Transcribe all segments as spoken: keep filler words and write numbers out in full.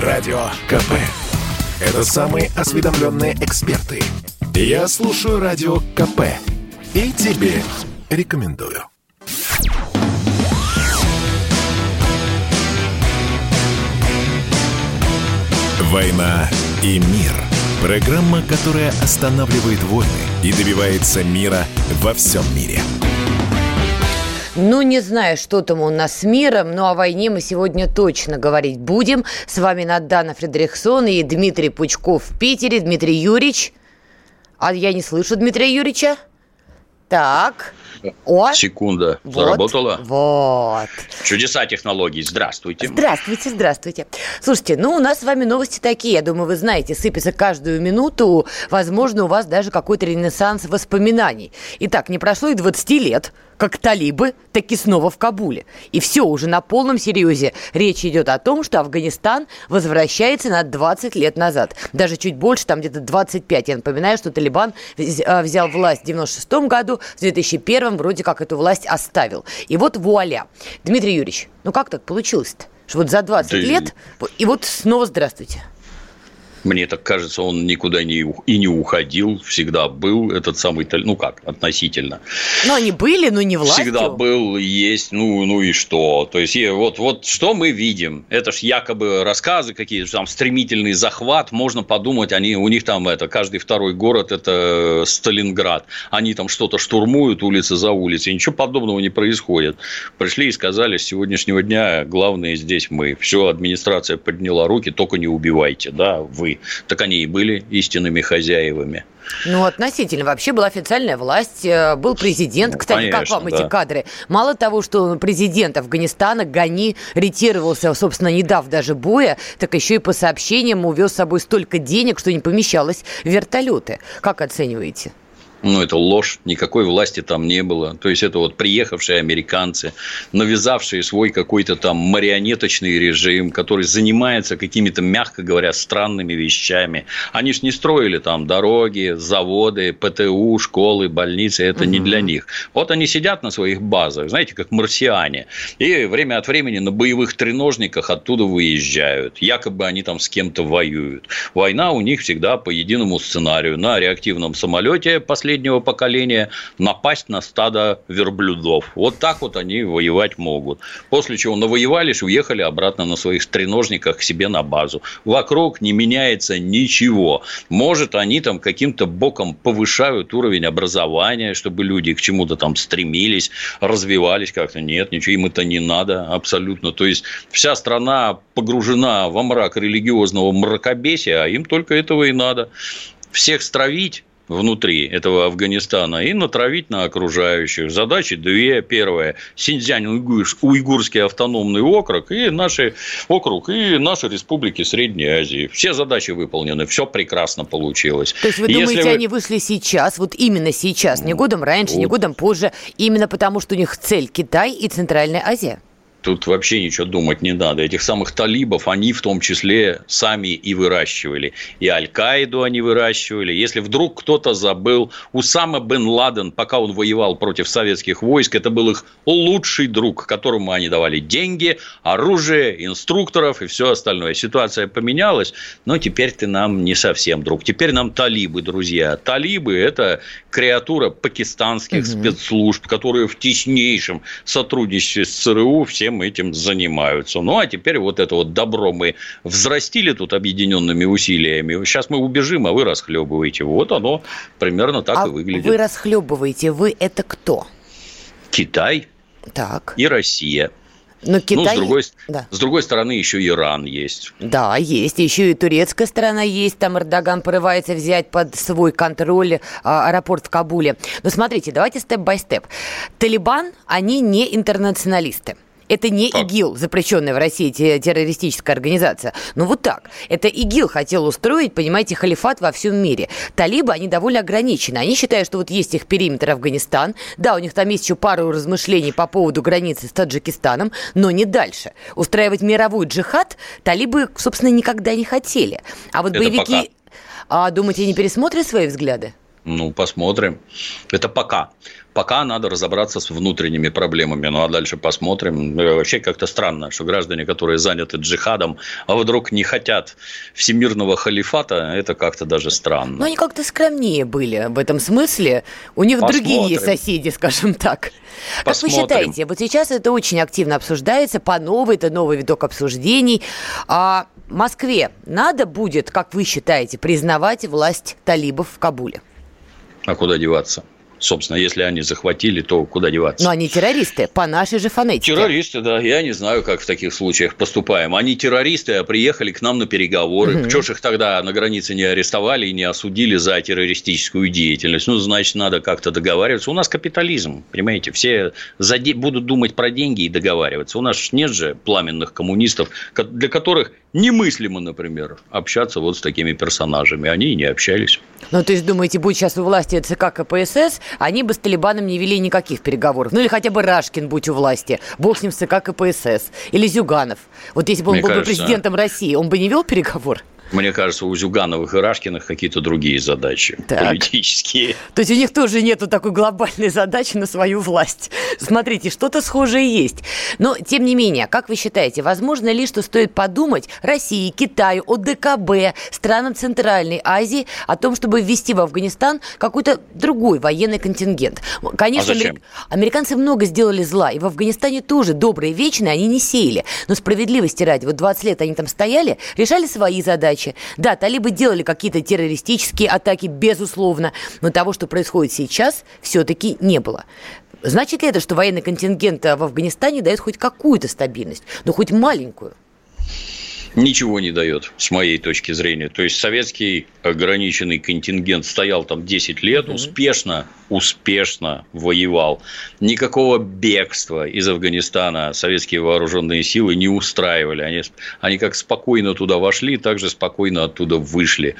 Радио КП. Это самые осведомленные эксперты. Я слушаю Радио КП и тебе рекомендую. «Война и мир». Программа, которая останавливает войны и добивается мира во всем мире. Ну, не знаю, что там у нас с миром, но о войне мы сегодня точно говорить будем. С вами Надана Фридрихсон и Дмитрий Пучков в Питере. Дмитрий Юрьевич. А я не слышу Дмитрия Юрьевича. Так. О. Секунда. Вот. Заработала? Вот. Чудеса технологий. Здравствуйте. Здравствуйте, здравствуйте. Слушайте, ну у нас с вами новости такие, я думаю, вы знаете, сыпятся каждую минуту. Возможно, у вас даже какой-то ренессанс воспоминаний. Итак, не прошло и двадцать лет, как талибы, так и снова в Кабуле. И все, уже на полном серьезе речь идет о том, что Афганистан возвращается на двадцать лет назад. Даже чуть больше, там где-то двадцать пять. Я напоминаю, что Талибан взял власть в девяносто шестом году, в две тысячи первом вроде как эту власть оставил. И вот вуаля. Дмитрий Юрьевич, ну как так получилось-то? Что вот за двадцать да лет, и вот снова здравствуйте. Мне так кажется, он никуда не и не уходил, всегда был этот самый, ну как, относительно. Ну, они были, но не властью. Всегда был, есть, ну, ну и что. То есть, вот, вот что мы видим, это ж якобы рассказы какие-то, там стремительный захват, можно подумать, они, у них там это, каждый второй город это Сталинград, они там что-то штурмуют улицы за улицей, ничего подобного не происходит. Пришли и сказали, с сегодняшнего дня главные здесь мы. Все, администрация подняла руки, только не убивайте, да, вы. Так они и были истинными хозяевами. Ну, относительно. Вообще была официальная власть, был президент. Ну, кстати, конечно, как вам да. эти кадры? Мало того, что президент Афганистана Гани ретировался, собственно, не дав даже боя, так еще и по сообщениям увез с собой столько денег, что не помещалось в вертолеты. Как оцениваете? Ну, это ложь, никакой власти там не было. То есть, это вот приехавшие американцы, навязавшие свой какой-то там марионеточный режим, который занимается какими-то, мягко говоря, странными вещами. Они ж не строили там дороги, заводы, ПТУ, школы, больницы. Это mm-hmm. не для них. Вот они сидят на своих базах, знаете, как марсиане. И время от времени на боевых треножниках оттуда выезжают. Якобы они там с кем-то воюют. Война у них всегда по единому сценарию. На реактивном самолете последовательно. Последнего поколения напасть на стадо верблюдов. Вот так вот они воевать могут. После чего навоевались, уехали обратно на своих треножниках к себе на базу. Вокруг не меняется ничего. Может, они там каким-то боком повышают уровень образования, чтобы люди к чему-то там стремились, развивались как-то. Нет, ничего им это не надо абсолютно. То есть, вся страна погружена во мрак религиозного мракобесия, а им только этого и надо. Всех стравить внутри этого Афганистана и натравить на окружающих. Задачи две. Первая – Синьцзян-Уйгурский автономный округ и наши, округ и наши республики Средней Азии. Все задачи выполнены, все прекрасно получилось. То есть, вы Если думаете, вы... они вышли сейчас, вот именно сейчас, не годом раньше, вот. не годом позже, именно потому, что у них цель Китай и Центральная Азия? Тут вообще ничего думать не надо. Этих самых талибов они в том числе сами и выращивали. И Аль-Каиду они выращивали. Если вдруг кто-то забыл, Усама бен Ладен, пока он воевал против советских войск, это был их лучший друг, которому они давали деньги, оружие, инструкторов и все остальное. Ситуация поменялась, но теперь ты нам не совсем друг. Теперь нам талибы, друзья. Талибы – это креатура пакистанских угу. спецслужб, которые в теснейшем сотрудничестве с ЦРУ всем этим занимаются. Ну, а теперь вот это вот добро мы взрастили тут объединенными усилиями. Сейчас мы убежим, а вы расхлебываете. Вот оно примерно так а и выглядит. Вы расхлебываете. Вы это кто? Китай так. и Россия. Но Китай... Ну, с другой, да. с другой стороны, еще Иран есть. Да, есть. Еще и турецкая сторона есть. Там Эрдоган порывается взять под свой контроль а, аэропорт в Кабуле. Но смотрите, давайте степ-бай-степ. Талибан, они не интернационалисты. Это не так. ИГИЛ, запрещенная в России террористическая организация. Ну, вот так. Это ИГИЛ хотел устроить, понимаете, халифат во всем мире. Талибы, они довольно ограничены. Они считают, что вот есть их периметр Афганистан. Да, у них там есть еще пару размышлений по поводу границы с Таджикистаном, но не дальше. Устраивать мировой джихад талибы, собственно, никогда не хотели. А вот это боевики... А, думаете, не пересмотрят свои взгляды? Ну, посмотрим. Это пока. Пока надо разобраться с внутренними проблемами. Ну, а дальше посмотрим. Вообще как-то странно, что граждане, которые заняты джихадом, а вдруг не хотят всемирного халифата, это как-то даже странно. Но они как-то скромнее были в этом смысле. У них посмотрим. Другие соседи, скажем так. Посмотрим. Как вы считаете, вот сейчас это очень активно обсуждается, по новой, это новый видок обсуждений. А Москве надо будет, как вы считаете, признавать власть талибов в Кабуле? А куда деваться? Собственно, если они захватили, то куда деваться? Но они террористы, по нашей же фонетике. Террористы, да. Я не знаю, как в таких случаях поступаем. Они террористы, а приехали к нам на переговоры. Угу. Чего ж их тогда на границе не арестовали и не осудили за террористическую деятельность? Ну, значит, надо как-то договариваться. У нас капитализм, понимаете? Все за де... будут думать про деньги и договариваться. У нас нет же пламенных коммунистов, для которых немыслимо, например, общаться вот с такими персонажами. Они и не общались. Ну, то есть, думаете, будет сейчас у власти ЦК КПСС, они бы с Талибаном не вели никаких переговоров. Ну, или хотя бы Рашкин, будь у власти, бог с ним, ЦК КПСС. Или Зюганов. Вот если бы он Мне был кажется, бы президентом России, он бы не вел переговор? Мне кажется, у Зюгановых и Рашкиных какие-то другие задачи так. политические. То есть, у них тоже нету такой глобальной задачи на свою власть. Смотрите, что-то схожее есть. Но, тем не менее, как вы считаете, возможно ли, что стоит подумать России, Китаю, о дэ ка бэ, странам Центральной Азии о том, чтобы ввести в Афганистан какой-то другой военный контингент? Конечно, а зачем? Американцы много сделали зла, и в Афганистане тоже добрые, вечные они не сеяли. Но справедливости ради, вот двадцать лет они там стояли, решали свои задачи. Да, талибы делали какие-то террористические атаки, безусловно, но того, что происходит сейчас, все-таки не было. Значит ли это, что военный контингент в Афганистане дает хоть какую-то стабильность, но хоть маленькую? Ничего не дает, с моей точки зрения. То есть, советский ограниченный контингент стоял там десять лет, mm-hmm. успешно, успешно воевал. Никакого бегства из Афганистана советские вооруженные силы не устраивали. Они, они как спокойно туда вошли, так же спокойно оттуда вышли.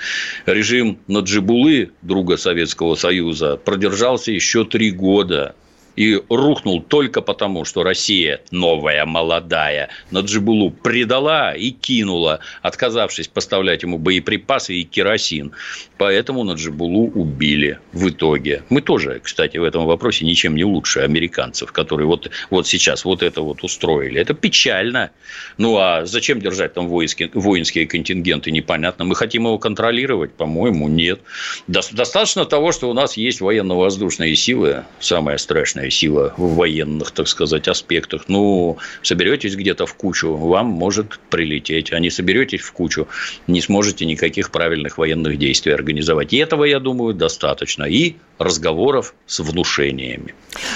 Режим Наджибуллы, друга Советского Союза, продержался еще три года. И рухнул только потому, что Россия, новая, молодая, Наджибуллу предала и кинула, отказавшись поставлять ему боеприпасы и керосин. Поэтому Наджибуллу убили в итоге. Мы тоже, кстати, в этом вопросе ничем не лучше американцев, которые вот, вот сейчас вот это вот устроили. Это печально. Ну, а зачем держать там воинские, воинские контингенты, непонятно. Мы хотим его контролировать? По-моему, нет. Достаточно того, что у нас есть военно-воздушные силы, самое страшное. Сила в военных, так сказать, аспектах. Ну, соберетесь где-то в кучу, вам может прилететь. А не соберетесь в кучу, не сможете никаких правильных военных действий организовать. И этого, я думаю, достаточно. И разговоров с внушениями.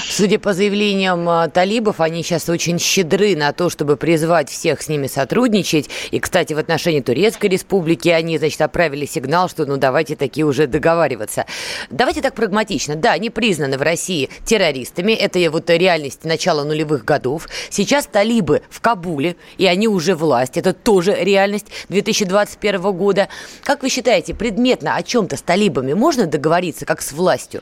Судя по заявлениям талибов, они сейчас очень щедры на то, чтобы призвать всех с ними сотрудничать. И, кстати, в отношении Турецкой Республики они, значит, отправили сигнал, что ну давайте такие уже договариваться. Давайте так прагматично. Да, они признаны в России террористами. Это вот реальность начала нулевых годов. Сейчас талибы в Кабуле, и они уже власть. Это тоже реальность две тысячи двадцать первого года. Как вы считаете, предметно о чем-то с талибами можно договориться, как с властью?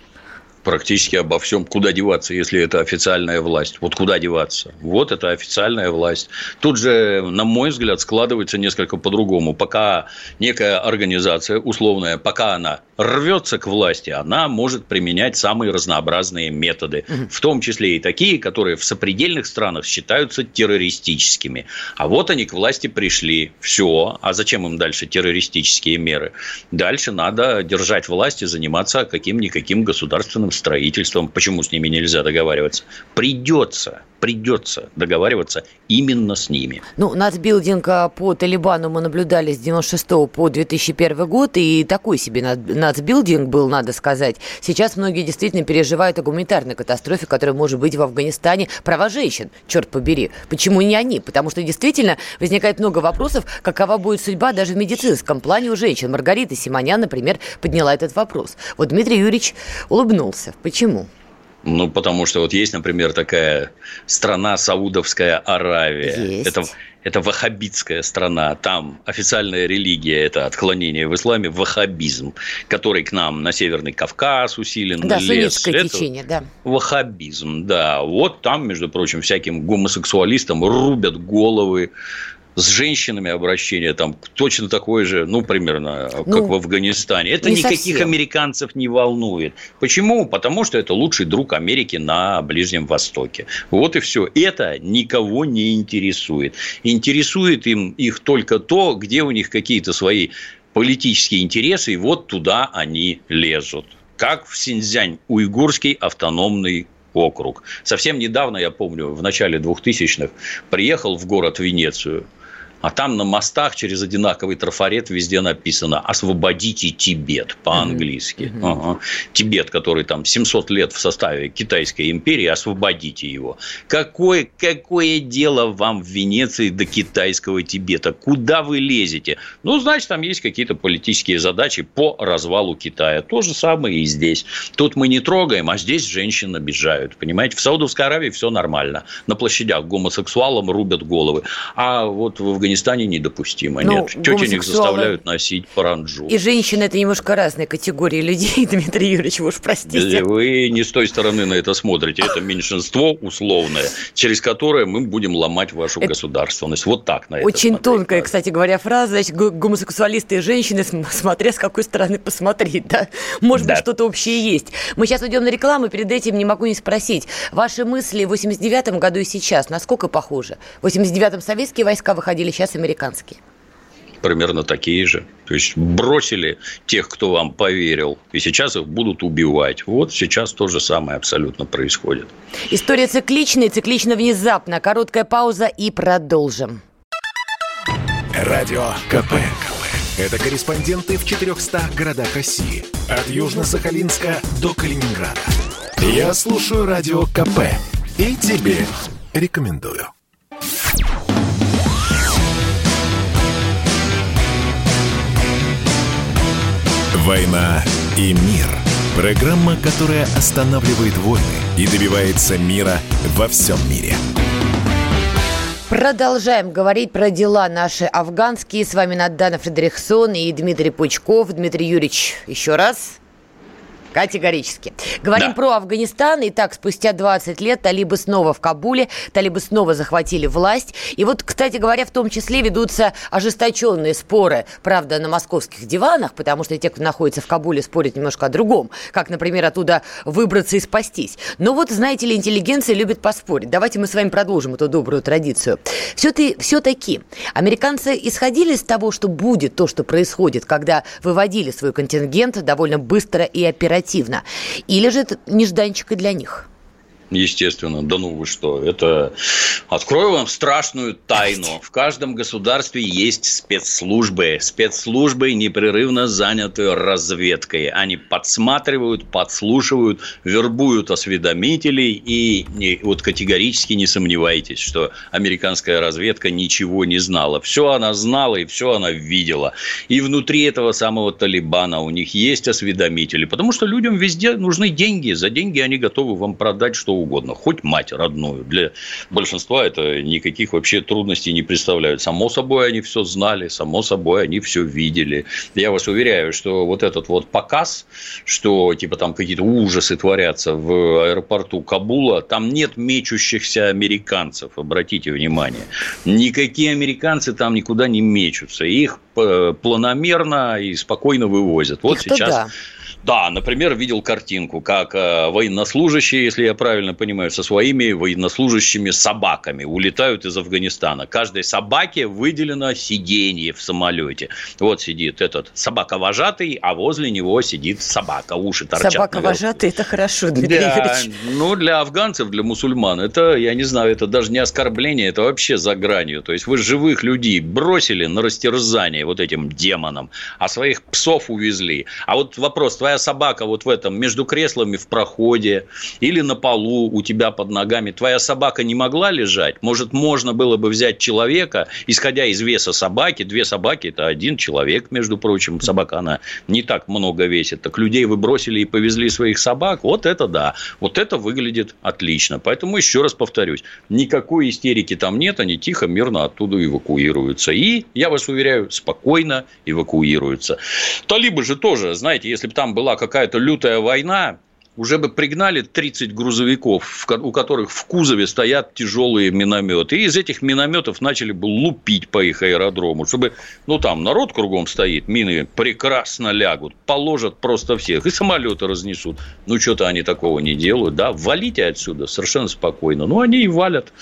Практически обо всем. Куда деваться, если это официальная власть? Вот куда деваться? Вот это официальная власть. Тут же, на мой взгляд, складывается несколько по-другому. Пока некая организация условная, пока она рвется к власти, она может применять самые разнообразные методы. Угу. В том числе и такие, которые в сопредельных странах считаются террористическими. А вот они к власти пришли. Все. А зачем им дальше террористические меры? Дальше надо держать власть и заниматься каким-никаким государственным строительством. Почему с ними нельзя договариваться? Придется, придется договариваться именно с ними. Ну, нацбилдинг по Талибану мы наблюдали с девяносто шестого по две тысячи первый год, и такой себе нацбилдинг был, надо сказать. Сейчас многие действительно переживают о гуманитарной катастрофе, которая может быть в Афганистане. Права женщин, черт побери. Почему не они? Потому что действительно возникает много вопросов, какова будет судьба даже в медицинском плане у женщин. Маргарита Симоньян, например, подняла этот вопрос. Вот Дмитрий Юрьевич улыбнулся. Почему? Ну, потому что вот есть, например, такая страна Саудовская Аравия. Есть. Это, это ваххабитская страна. Там официальная религия – это отклонение в исламе, ваххабизм, который к нам на Северный Кавказ усилен. Да, суннитское течение, да. Ваххабизм, да. Вот там, между прочим, всяким гомосексуалистам рубят головы. с женщинами обращение там точно такое же, ну, примерно, ну, как в Афганистане. Это никаких совсем. Американцев не волнует. Почему? Потому что это лучший друг Америки на Ближнем Востоке. Вот и все. Это никого не интересует. Интересует им их только то, где у них какие-то свои политические интересы, и вот туда они лезут. Как в Синьцзян-Уйгурский автономный округ. Совсем недавно, я помню, в начале двухтысячных приехал в город Венецию, а там на мостах через одинаковый трафарет везде написано «Освободите Тибет» по-английски. Mm-hmm. Ага. Тибет, который там семьсот лет в составе Китайской империи, освободите его. Какое, какое дело вам в Венеции до китайского Тибета? Куда вы лезете? Ну, значит, там есть какие-то политические задачи по развалу Китая. То же самое и здесь. Тут мы не трогаем, а здесь женщин обижают. Понимаете, в Саудовской Аравии все нормально. На площадях гомосексуалам рубят головы. А вот в Афганистане В Афганистане недопустимо. Ну, нет, тетенек заставляют носить паранджу. И женщины – это немножко разные категории людей, Дмитрий Юрьевич, вы уж простите. Вы не с той стороны на это смотрите. Это меньшинство условное, через которое мы будем ломать вашу это... государственность. Вот так на это очень смотреть. Тонкая, кстати говоря, фраза. Значит, гомосексуалисты и женщины, смотря с какой стороны посмотреть. Да? Может да. быть, что-то общее есть. Мы сейчас уйдем на рекламу, перед этим не могу не спросить. Ваши мысли в восемьдесят девятом году и сейчас насколько похожи? В восемьдесят девятом советские войска выходили, сейчас американские. Примерно такие же. То есть, бросили тех, кто вам поверил, и сейчас их будут убивать. Вот сейчас то же самое абсолютно происходит. История цикличная, циклично внезапно. Короткая пауза и продолжим. Радио КП. Это корреспонденты в четырехстах городах России. От Южно-Сахалинска до Калининграда. Я слушаю Радио КП. И тебе рекомендую. «Война и мир» – программа, которая останавливает войны и добивается мира во всем мире. Продолжаем говорить про дела наши афганские. С вами Надана Фридрихсон и Дмитрий Пучков. Дмитрий Юрьевич, еще раз. Категорически. Говорим да. про Афганистан. Итак, спустя двадцать лет талибы снова в Кабуле, талибы снова захватили власть. И вот, кстати говоря, в том числе ведутся ожесточенные споры, правда, на московских диванах, потому что те, кто находится в Кабуле, спорят немножко о другом, как, например, оттуда выбраться и спастись. Но вот, знаете ли, интеллигенция любит поспорить. Давайте мы с вами продолжим эту добрую традицию. Все-таки американцы исходили из того, что будет то, что происходит, когда выводили свой контингент довольно быстро и оперативно. Или же это нежданчик и для них? Естественно. Да ну вы что, это... Открою вам страшную тайну. В каждом государстве есть спецслужбы. Спецслужбы непрерывно заняты разведкой. Они подсматривают, подслушивают, вербуют осведомителей. И, и вот категорически не сомневайтесь, что американская разведка ничего не знала. Все она знала и все она видела. И внутри этого самого Талибана у них есть осведомители. Потому что людям везде нужны деньги. За деньги они готовы вам продать что угодно, хоть мать родную. Для большинства это никаких вообще трудностей не представляют. Само собой, они все знали, само собой, они все видели. Я вас уверяю, что вот этот вот показ, что типа там какие-то ужасы творятся в аэропорту Кабула, там нет мечущихся американцев, обратите внимание. Никакие американцы там никуда не мечутся. Их планомерно и спокойно вывозят. Вот их-то сейчас... Да. Да, например, видел картинку, как военнослужащие, если я правильно понимаю, со своими военнослужащими собаками улетают из Афганистана. Каждой собаке выделено сиденье в самолете. Вот сидит этот собаковожатый, а возле него сидит собака, уши торчат. Собаковожатый – это хорошо, Дмитрий Юрьевич. Ну, для афганцев, для мусульман, это, я не знаю, это даже не оскорбление, это вообще за гранью. То есть, вы живых людей бросили на растерзание вот этим демонам, а своих псов увезли. А вот вопрос – твоя собака вот в этом, между креслами в проходе или на полу у тебя под ногами, твоя собака не могла лежать? Может, можно было бы взять человека, исходя из веса собаки, две собаки – это один человек, между прочим, собака, она не так много весит, так людей вы бросили и повезли своих собак, вот это да, вот это выглядит отлично. Поэтому еще раз повторюсь, никакой истерики там нет, они тихо, мирно оттуда эвакуируются. И, я вас уверяю, спокойно эвакуируются. Талибы же тоже, знаете, если бы там была какая-то лютая война, уже бы пригнали тридцать грузовиков, у которых в кузове стоят тяжелые минометы. И из этих минометов начали бы лупить по их аэродрому, чтобы, ну, там народ кругом стоит, мины прекрасно лягут, положат просто всех, и самолеты разнесут. Ну, что-то они такого не делают, да, валите отсюда совершенно спокойно. Ну, они и валят.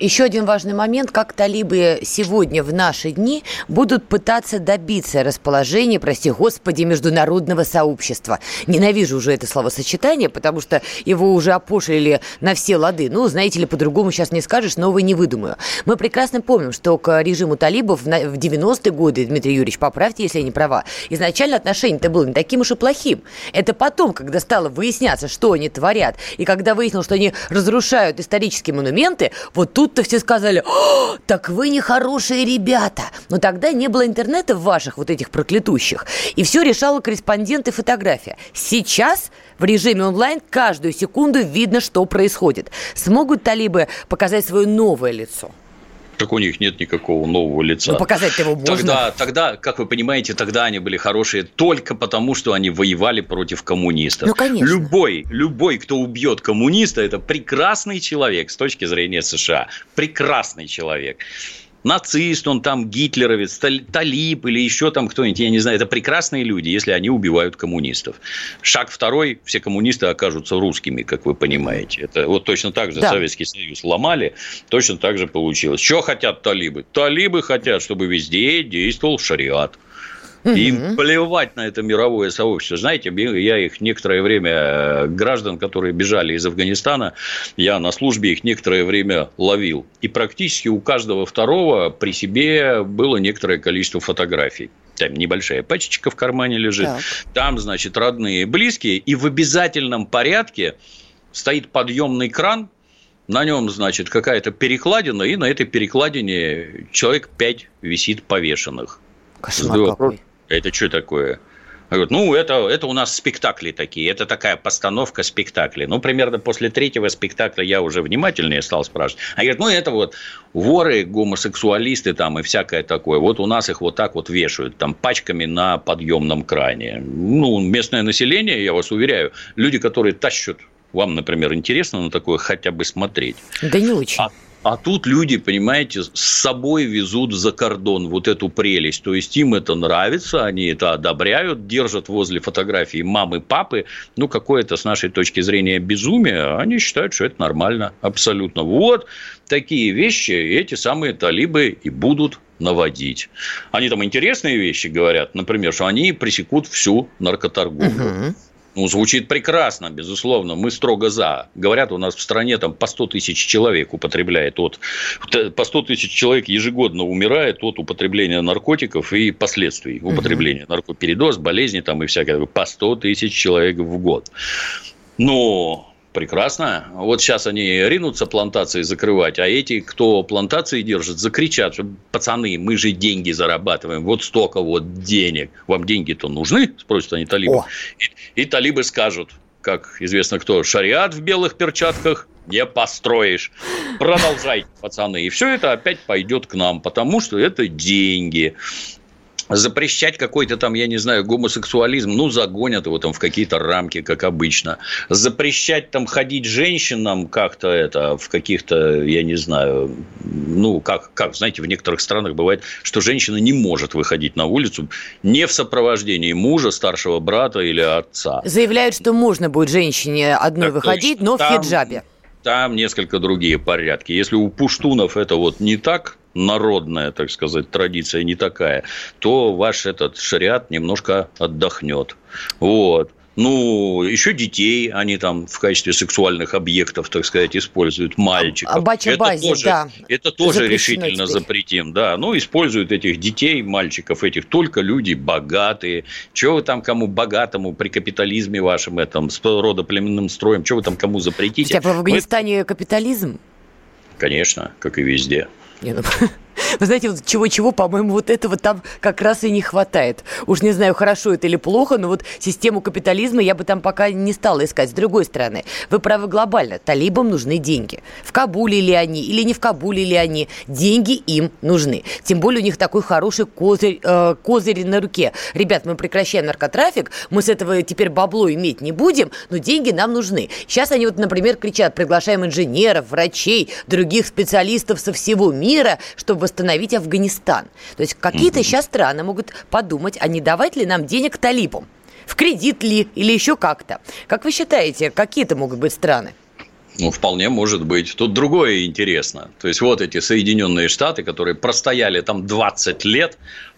Еще один важный момент, как талибы сегодня, в наши дни, будут пытаться добиться расположения, прости господи, международного сообщества. Ненавижу уже это словосочетание, потому что его уже опошлили на все лады. Ну, знаете ли, по-другому сейчас не скажешь, новое не выдумаю. Мы прекрасно помним, что к режиму талибов в девяностые годы, Дмитрий Юрьевич, поправьте, если я не права, изначально отношение-то было не таким уж и плохим. Это потом, когда стало выясняться, что они творят, и когда выяснилось, что они разрушают исторические монументы, вот тут Тут-то все сказали: «О, так вы нехорошие ребята». Но тогда не было интернета в ваших вот этих проклятущих. И все решала корреспондент и фотография. Сейчас в режиме онлайн каждую секунду видно, что происходит. Смогут талибы показать свое новое лицо? Так у них нет никакого нового лица. Ну, показать его можно. Тогда, тогда, как вы понимаете, тогда они были хорошие только потому, что они воевали против коммунистов. Ну, конечно. Любой, любой, кто убьет коммуниста, это прекрасный человек с точки зрения США. Прекрасный человек. Нацист, он там гитлеровец, талиб или еще там кто-нибудь, я не знаю. Это прекрасные люди, если они убивают коммунистов. Шаг второй, все коммунисты окажутся русскими, как вы понимаете. Это вот точно так же, да. Советский Союз ломали, точно так же получилось. Что хотят талибы? Талибы хотят, чтобы везде действовал шариат. Им плевать на это мировое сообщество. Знаете, я их некоторое время, граждан, которые бежали из Афганистана, я на службе их некоторое время ловил. И практически у каждого второго при себе было некоторое количество фотографий. Там небольшая пачечка в кармане лежит. Так. Там, значит, родные и близкие. И в обязательном порядке стоит подъемный кран. На нем, значит, какая-то перекладина. И на этой перекладине человек пять висит повешенных. Кошмар какой. Это что такое? Говорю, ну, это, это у нас спектакли такие. Это такая постановка спектаклей. Ну, примерно после третьего спектакля я уже внимательнее стал спрашивать. Они говорят, ну, это вот воры, гомосексуалисты там и всякое такое. Вот у нас их вот так вот вешают там пачками на подъемном кране. Ну, местное население, я вас уверяю, люди, которые тащат, вам, например, интересно на такое хотя бы смотреть? Да не очень. А... А тут люди, понимаете, с собой везут за кордон вот эту прелесть. То есть, им это нравится, они это одобряют, держат возле фотографии мамы, папы. Ну, какое-то, с нашей точки зрения, безумие. Они считают, что это нормально абсолютно. Вот такие вещи эти самые талибы и будут наводить. Они там интересные вещи говорят. Например, что они пресекут всю наркоторговлю. Угу. Ну, звучит прекрасно, безусловно, мы строго за. Говорят, у нас в стране там по сто тысяч человек употребляет от... По сто тысяч человек ежегодно умирает от употребления наркотиков и последствий употребления. Наркопередоз, болезни там и всякое. По сто тысяч человек в год. Но... Прекрасно. Вот сейчас они ринутся плантации закрывать, а эти, кто плантации держит, закричат, что пацаны, мы же деньги зарабатываем, вот столько вот денег. Вам деньги-то нужны? Спросят они талибы. И, и талибы скажут, как известно кто, шариат в белых перчатках не построишь. Продолжайте, пацаны. И все это опять пойдет к нам, потому что это деньги. Запрещать какой-то там, я не знаю, гомосексуализм, ну, загонят его там в какие-то рамки, как обычно. Запрещать там ходить женщинам как-то это, в каких-то, я не знаю, ну, как, как, знаете, в некоторых странах бывает, что женщина не может выходить на улицу не в сопровождении мужа, старшего брата или отца. Заявляют, что можно будет женщине одной так выходить, точно, но там, в хиджабе. Там несколько другие порядки. Если у пуштунов это вот не так... народная, так сказать, традиция не такая, то ваш этот шариат немножко отдохнет. Вот. Ну, еще детей они там в качестве сексуальных объектов, так сказать, используют, мальчиков. Это тоже, да. Это тоже решительно теперь запретим, да. Ну, используют этих детей, мальчиков этих только люди богатые. Чего вы там кому богатому при капитализме вашем этом, с родоплеменным строем, чего вы там кому запретите? Хотя в Афганистане Мы... капитализм? Конечно, как и везде. Нет, Вы знаете, вот чего-чего, по-моему, вот этого там как раз и не хватает. Уж не знаю, хорошо это или плохо, но вот систему капитализма я бы там пока не стала искать. С другой стороны, вы правы глобально, талибам нужны деньги. В Кабуле ли они, или не в Кабуле ли они, деньги им нужны. Тем более у них такой хороший козырь, э, козырь на руке. Ребят, мы прекращаем наркотрафик, мы с этого теперь бабло иметь не будем, но деньги нам нужны. Сейчас они вот, например, кричат, приглашаем инженеров, врачей, других специалистов со всего мира, чтобы восстановить Афганистан. То есть какие-то mm-hmm. сейчас страны могут подумать, а не давать ли нам денег талибам? В кредит ли? Или еще как-то? Как вы считаете, какие-то могут быть страны? Ну, вполне может быть. Тут другое интересно. То есть, вот эти Соединенные Штаты, которые простояли там двадцать лет,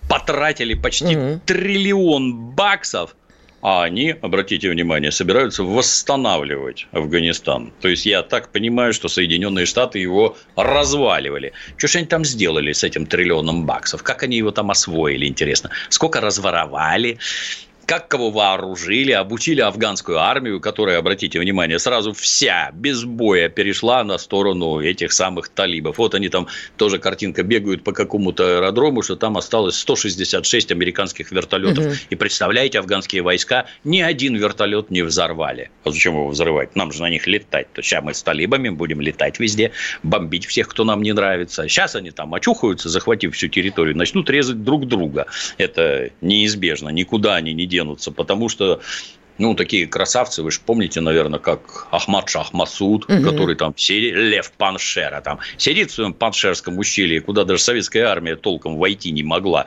потратили почти mm-hmm. триллион баксов, а они, обратите внимание, собираются восстанавливать Афганистан. То есть, я так понимаю, что Соединенные Штаты его разваливали. Что же они там сделали с этим триллионом баксов? Как они его там освоили, интересно? Сколько разворовали? Как кого вооружили, обучили афганскую армию, которая, обратите внимание, сразу вся без боя перешла на сторону этих самых талибов. Вот они там тоже, картинка, бегают по какому-то аэродрому, что там осталось сто шестьдесят шесть американских вертолетов. Угу. И представляете, афганские войска ни один вертолет не взорвали. А зачем его взрывать? Нам же на них летать. То сейчас мы с талибами будем летать везде, бомбить всех, кто нам не нравится. Сейчас они там очухаются, захватив всю территорию, начнут резать друг друга. Это неизбежно, никуда они не делают. Потому что, ну, такие красавцы, вы же помните, наверное, как Ахмад Шах Масуд, угу. который там сидит, лев Паншера, там сидит в своем паншерском ущелье, куда даже советская армия толком войти не могла.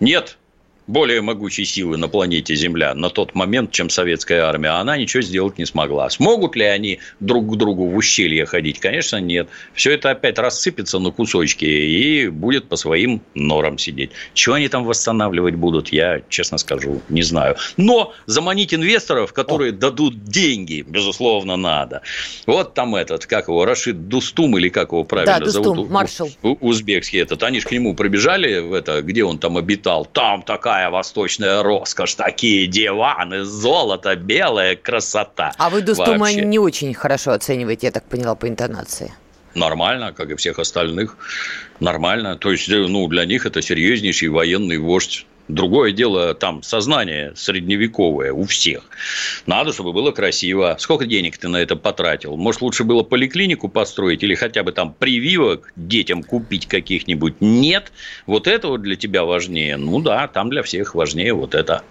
Нет более могучей силы на планете Земля на тот момент, чем советская армия, а она ничего сделать не смогла. Смогут ли они друг к другу в ущелье ходить? Конечно, нет. Все это опять рассыпется на кусочки и будет по своим норам сидеть. Чего они там восстанавливать будут, я, честно скажу, не знаю. Но заманить инвесторов, которые О. дадут деньги, безусловно, надо. Вот там этот, как его, Рашид Дустум, или как его правильно да, Дустум, зовут? Маршал. Узбекский этот. Они же к нему прибежали, в это, где он там обитал. Там такая восточная роскошь, такие диваны, золото, белая красота. А вы Дустума не очень хорошо оцениваете, я так поняла, по интонации. Нормально, как и всех остальных. Нормально. То есть, ну, для них это серьезнейший военный вождь. Другое дело, там сознание средневековое у всех. Надо, чтобы было красиво. Сколько денег ты на это потратил? Может, лучше было поликлинику построить или хотя бы там прививок детям купить каких-нибудь? Нет. Вот это вот для тебя важнее. Ну да, там для всех важнее вот это.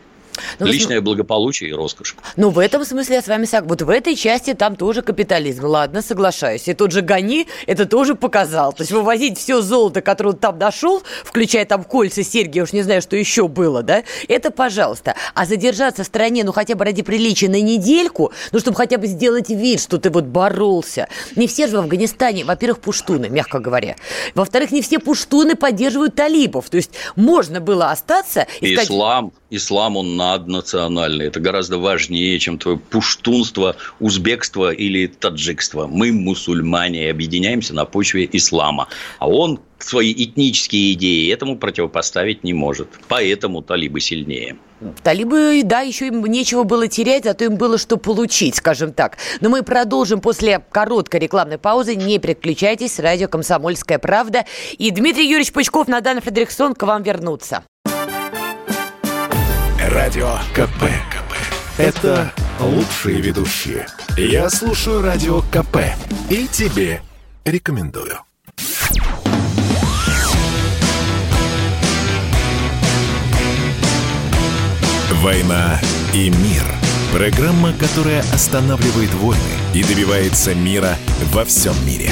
Но личное см... благополучие и роскошь. Ну, в этом смысле я с вами согласна. Вот в этой части там тоже капитализм. Ладно, соглашаюсь. И тот же Гани это тоже показал. То есть вывозить все золото, которое он там нашел, включая там кольца, серьги, я уж не знаю, что еще было, да, это пожалуйста. А задержаться в стране, ну, хотя бы ради приличия на недельку, ну, чтобы хотя бы сделать вид, что ты вот боролся. Не все же в Афганистане, во-первых, пуштуны, мягко говоря. Во-вторых, не все пуштуны поддерживают талибов. То есть можно было остаться... И стать... Ислам, ислам, он на наднациональный. Это гораздо важнее, чем твое пуштунство, узбекство или таджикство. Мы, мусульмане, объединяемся на почве ислама. А он свои этнические идеи этому противопоставить не может. Поэтому талибы сильнее. Талибы, да, еще им нечего было терять, зато им было что получить, скажем так. Но мы продолжим после короткой рекламной паузы. Не переключайтесь. Радио «Комсомольская правда». И Дмитрий Юрьевич Пучков, Надана Фридрихсон к вам вернутся. Радио КП. КП. Это лучшие ведущие. Я слушаю Радио КП и тебе рекомендую. «Война и мир». Программа, которая останавливает войны и добивается мира во всем мире.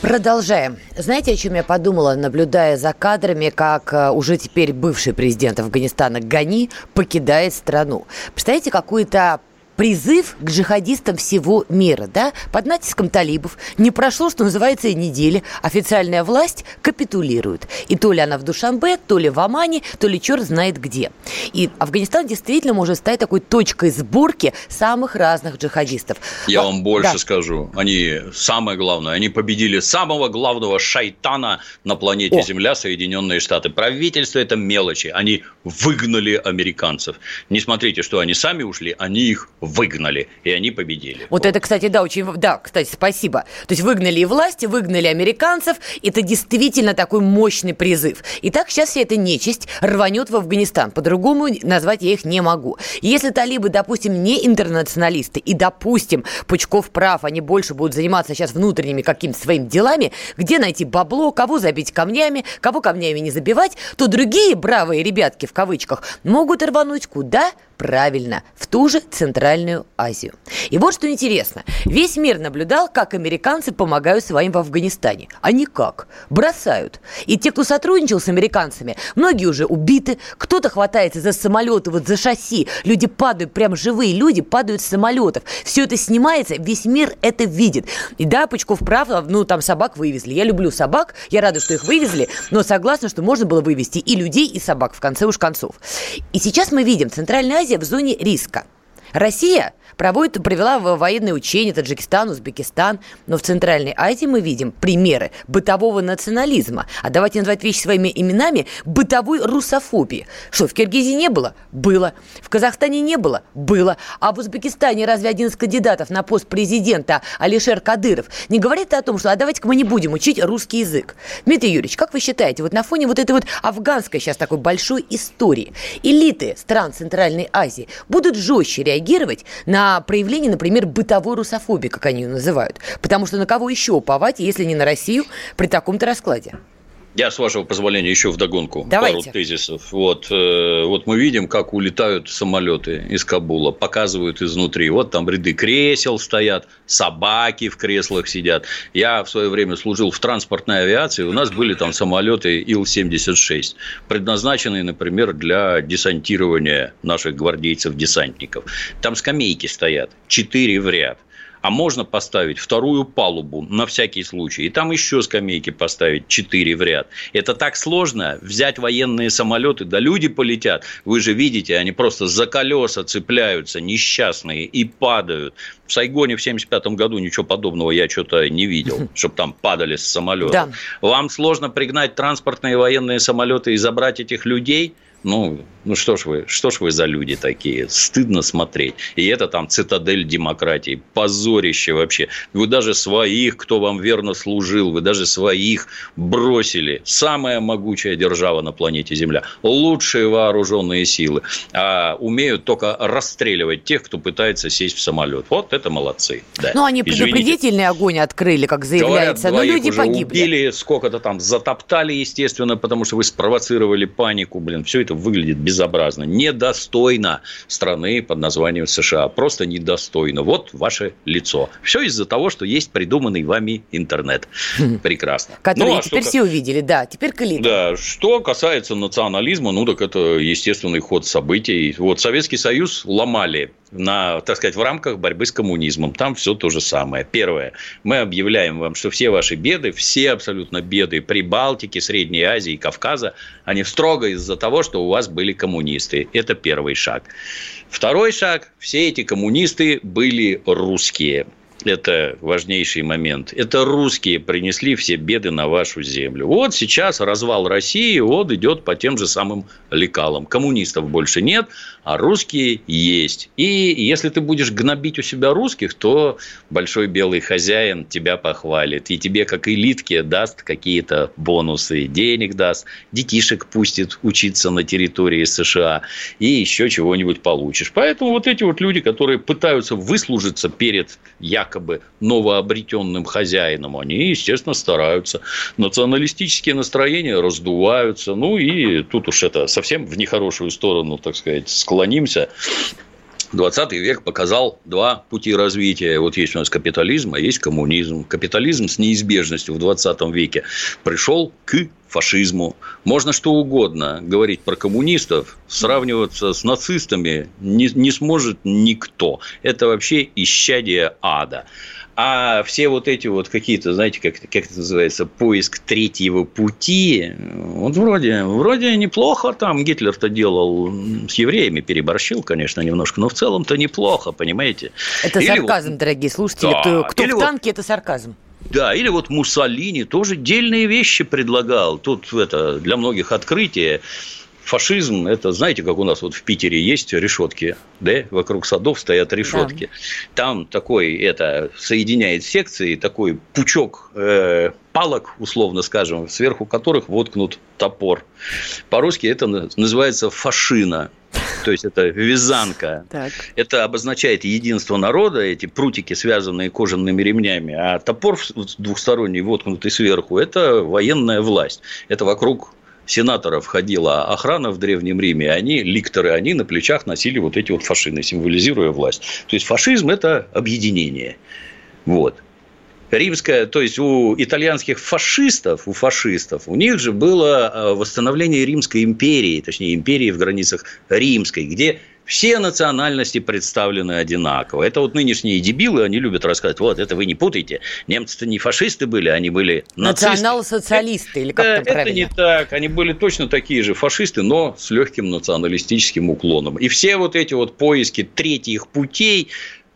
Продолжаем. Знаете, о чем я подумала, наблюдая за кадрами, как уже теперь бывший президент Афганистана Гани покидает страну? Представляете, какую-то... призыв к джихадистам всего мира, да? Под натиском талибов не прошло, что называется, и недели. Официальная власть капитулирует. И то ли она в Душанбе, то ли в Омане, то ли черт знает где. И Афганистан действительно может стать такой точкой сборки самых разных джихадистов. Я вот, вам больше да. скажу. Они, самое главное, они победили самого главного шайтана на планете О. Земля, Соединенные Штаты. Правительство – это мелочи. Они выгнали американцев. Не смотрите, что они сами ушли, они их выгнали, и они победили. Вот, вот. это, кстати, да, очень... Да, кстати, спасибо. То есть выгнали и власти, выгнали американцев. Это действительно такой мощный призыв. Итак, сейчас вся эта нечисть рванет в Афганистан. По-другому назвать я их не могу. Если талибы, допустим, не интернационалисты, и, допустим, Пучков прав, они больше будут заниматься сейчас внутренними какими-то своими делами, где найти бабло, кого забить камнями, кого камнями не забивать, то другие бравые ребятки, в кавычках, могут рвануть куда? Правильно, в ту же Центральную Азию. И вот что интересно. Весь мир наблюдал, как американцы помогают своим в Афганистане. А никак. Бросают. И те, кто сотрудничал с американцами, многие уже убиты, кто-то хватается за самолеты, вот за шасси. Люди падают, прям живые люди падают с самолетов. Все это снимается, весь мир это видит. И да, Пучков прав, ну там собак вывезли. Я люблю собак, я рада, что их вывезли, но согласна, что можно было вывезти и людей, и собак, в конце уж концов. И сейчас мы видим, Центральная Азия в зоне риска. Россия проводит, провела военные учения Таджикистан, Узбекистан, но в Центральной Азии мы видим примеры бытового национализма. А давайте назвать вещи своими именами: бытовой русофобии. Что, в Киргизии не было? Было. В Казахстане не было? Было. А в Узбекистане разве один из кандидатов на пост президента Алишер Кадыров не говорит о том, что а давайте-ка мы не будем учить русский язык? Дмитрий Юрьевич, как вы считаете, вот на фоне вот этой вот афганской сейчас такой большой истории элиты стран Центральной Азии будут жестче реагировать на проявление, например, бытовой русофобии, как они ее называют. Потому что на кого еще уповать, если не на Россию, при таком-то раскладе? Я, с вашего позволения, еще вдогонку. Давайте. Пару тезисов. Вот, э, вот мы видим, как улетают самолеты из Кабула, показывают изнутри. Вот там ряды кресел стоят, собаки в креслах сидят. Я в свое время служил в транспортной авиации, у нас были там самолеты Ил семьдесят шесть, предназначенные, например, для десантирования наших гвардейцев-десантников. Там скамейки стоят, четыре в ряд. А можно поставить вторую палубу на всякий случай. И там еще скамейки поставить четыре в ряд. Это так сложно. Взять военные самолеты, да люди полетят. Вы же видите, они просто за колеса цепляются, несчастные, и падают. В Сайгоне в семьдесят пятом году ничего подобного я что-то не видел, чтобы там падали с самолета. Да. Вам сложно пригнать транспортные военные самолеты и забрать этих людей? Ну, ну что ж вы, что ж вы за люди такие? Стыдно смотреть. И это там цитадель демократии, позорище вообще. Вы даже своих, кто вам верно служил, вы даже своих бросили. Самая могучая держава на планете Земля. Лучшие вооруженные силы. А умеют только расстреливать тех, кто пытается сесть в самолет. Вот это молодцы. Да. Ну, они предупредительный огонь открыли, как заявляется. Говорят, но люди погибли. Убили, сколько-то там затоптали, естественно, потому что вы спровоцировали панику. Блин, все это выглядит безобразно, недостойно страны под названием США, просто недостойно. Вот ваше лицо. Все из-за того, что есть придуманный вами интернет. Прекрасно. Который ну, а теперь что... все увидели, да, теперь клик. Да, что касается национализма, ну так это естественный ход событий. Вот Советский Союз ломали, на, так сказать, в рамках борьбы с коммунизмом. Там все то же самое. Первое. Мы объявляем вам, что все ваши беды, все абсолютно беды Прибалтики, Средней Азии и Кавказа, они строго из-за того, что у вас были коммунисты. Это первый шаг. Второй шаг. Все эти коммунисты были русские. Это важнейший момент. Это русские принесли все беды на вашу землю. Вот сейчас развал России, вот идет по тем же самым лекалам. Коммунистов больше нет, а русские есть. И если ты будешь гнобить у себя русских, то большой белый хозяин тебя похвалит. И тебе, как элитке, даст какие-то бонусы, денег даст, детишек пустит учиться на территории США. И еще чего-нибудь получишь. Поэтому вот эти вот люди, которые пытаются выслужиться перед якобы бы новообретенным хозяином, они, естественно, стараются. Националистические настроения раздуваются. Ну, и тут уж это совсем в нехорошую сторону, так сказать, склонимся. двадцатый век показал два пути развития. Вот есть у нас капитализм, а есть коммунизм. Капитализм с неизбежностью в двадцатом веке пришел к фашизму. Можно что угодно говорить про коммунистов, сравниваться с нацистами не, не сможет никто. Это вообще исчадие ада. А все вот эти вот какие-то, знаете, как, как это называется, поиск третьего пути, вот вроде, вроде неплохо там Гитлер-то делал, с евреями переборщил, конечно, немножко, но в целом-то неплохо, понимаете. Это или сарказм, вот, дорогие слушатели, да, кто, кто в вот, танке, это сарказм. Да, или вот Муссолини тоже дельные вещи предлагал, тут это для многих открытие. Фашизм – это, знаете, как у нас вот в Питере есть решетки, да, вокруг садов стоят решетки. Да. Там такой, это, соединяет секции, такой пучок э, палок, условно скажем, сверху которых воткнут топор. По-русски это называется фашина. То есть, это вязанка. Так. Это обозначает единство народа, эти прутики, связанные кожаными ремнями, а топор двухсторонний, воткнутый сверху, это военная власть. Это вокруг сенаторов ходила охрана в Древнем Риме, они, ликторы, они на плечах носили вот эти вот фашины, символизируя власть. То есть, фашизм – это объединение. Вот. Римская, то есть, у итальянских фашистов, у фашистов, у них же было восстановление Римской империи, точнее, империи в границах Римской, где все национальности представлены одинаково. Это вот нынешние дебилы, они любят рассказывать, вот, это вы не путайте, немцы-то не фашисты были, они были нацисты. Национал-социалисты, или как это правильно? Это не так, они были точно такие же фашисты, но с легким националистическим уклоном. И все вот эти вот поиски третьих путей,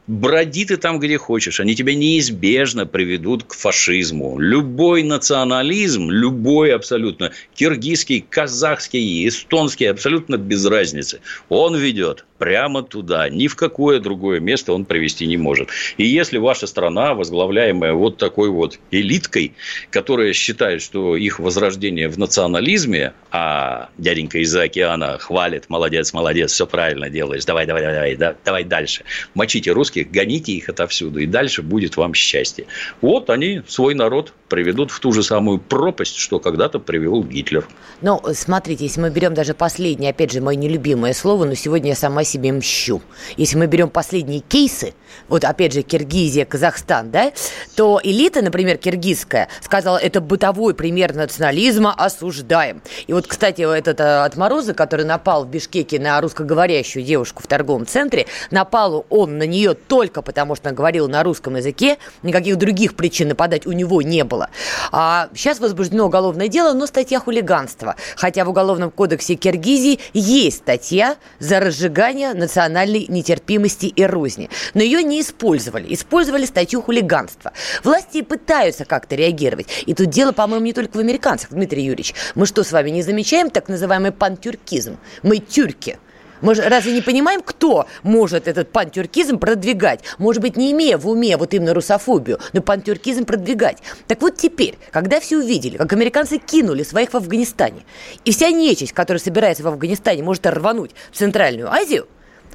броди ты там, где хочешь, они тебя неизбежно приведут к фашизму. Любой национализм, любой абсолютно, киргизский, казахский, эстонский, абсолютно без разницы, он ведет прямо туда. Ни в какое другое место он привести не может. И если ваша страна, возглавляемая вот такой вот элиткой, которая считает, что их возрождение в национализме, а дяденька из-за океана хвалит, молодец, молодец, все правильно делаешь, давай, давай, давай, давай, давай дальше, мочите русских, гоните их отовсюду, и дальше будет вам счастье. Вот они свой народ приведут в ту же самую пропасть, что когда-то привел Гитлер. Ну, смотрите, если мы берем даже последнее, опять же, мое нелюбимое слово, но сегодня я сама себе мщу. Если мы берем последние кейсы, вот опять же Киргизия, Казахстан, да, то элита, например, киргизская, сказала, это бытовой пример национализма, осуждаем. И вот, кстати, этот отморозок, который напал в Бишкеке на русскоговорящую девушку в торговом центре, напал он на нее только потому, что она говорила на русском языке, никаких других причин нападать у него не было. А сейчас возбуждено уголовное дело, но статья хулиганства. Хотя в Уголовном кодексе Киргизии есть статья за разжигание национальной нетерпимости и розни. Но ее не использовали. Использовали статью хулиганства. Власти пытаются как-то реагировать. И тут дело, по-моему, не только в американцах, Дмитрий Юрьевич. Мы что, с вами не замечаем так называемый пантюркизм? Мы тюрки. Мы же разве не понимаем, кто может этот пантюркизм продвигать? Может быть, не имея в уме вот именно русофобию, но пантюркизм продвигать. Так вот теперь, когда все увидели, как американцы кинули своих в Афганистане, и вся нечисть, которая собирается в Афганистане, может рвануть в Центральную Азию,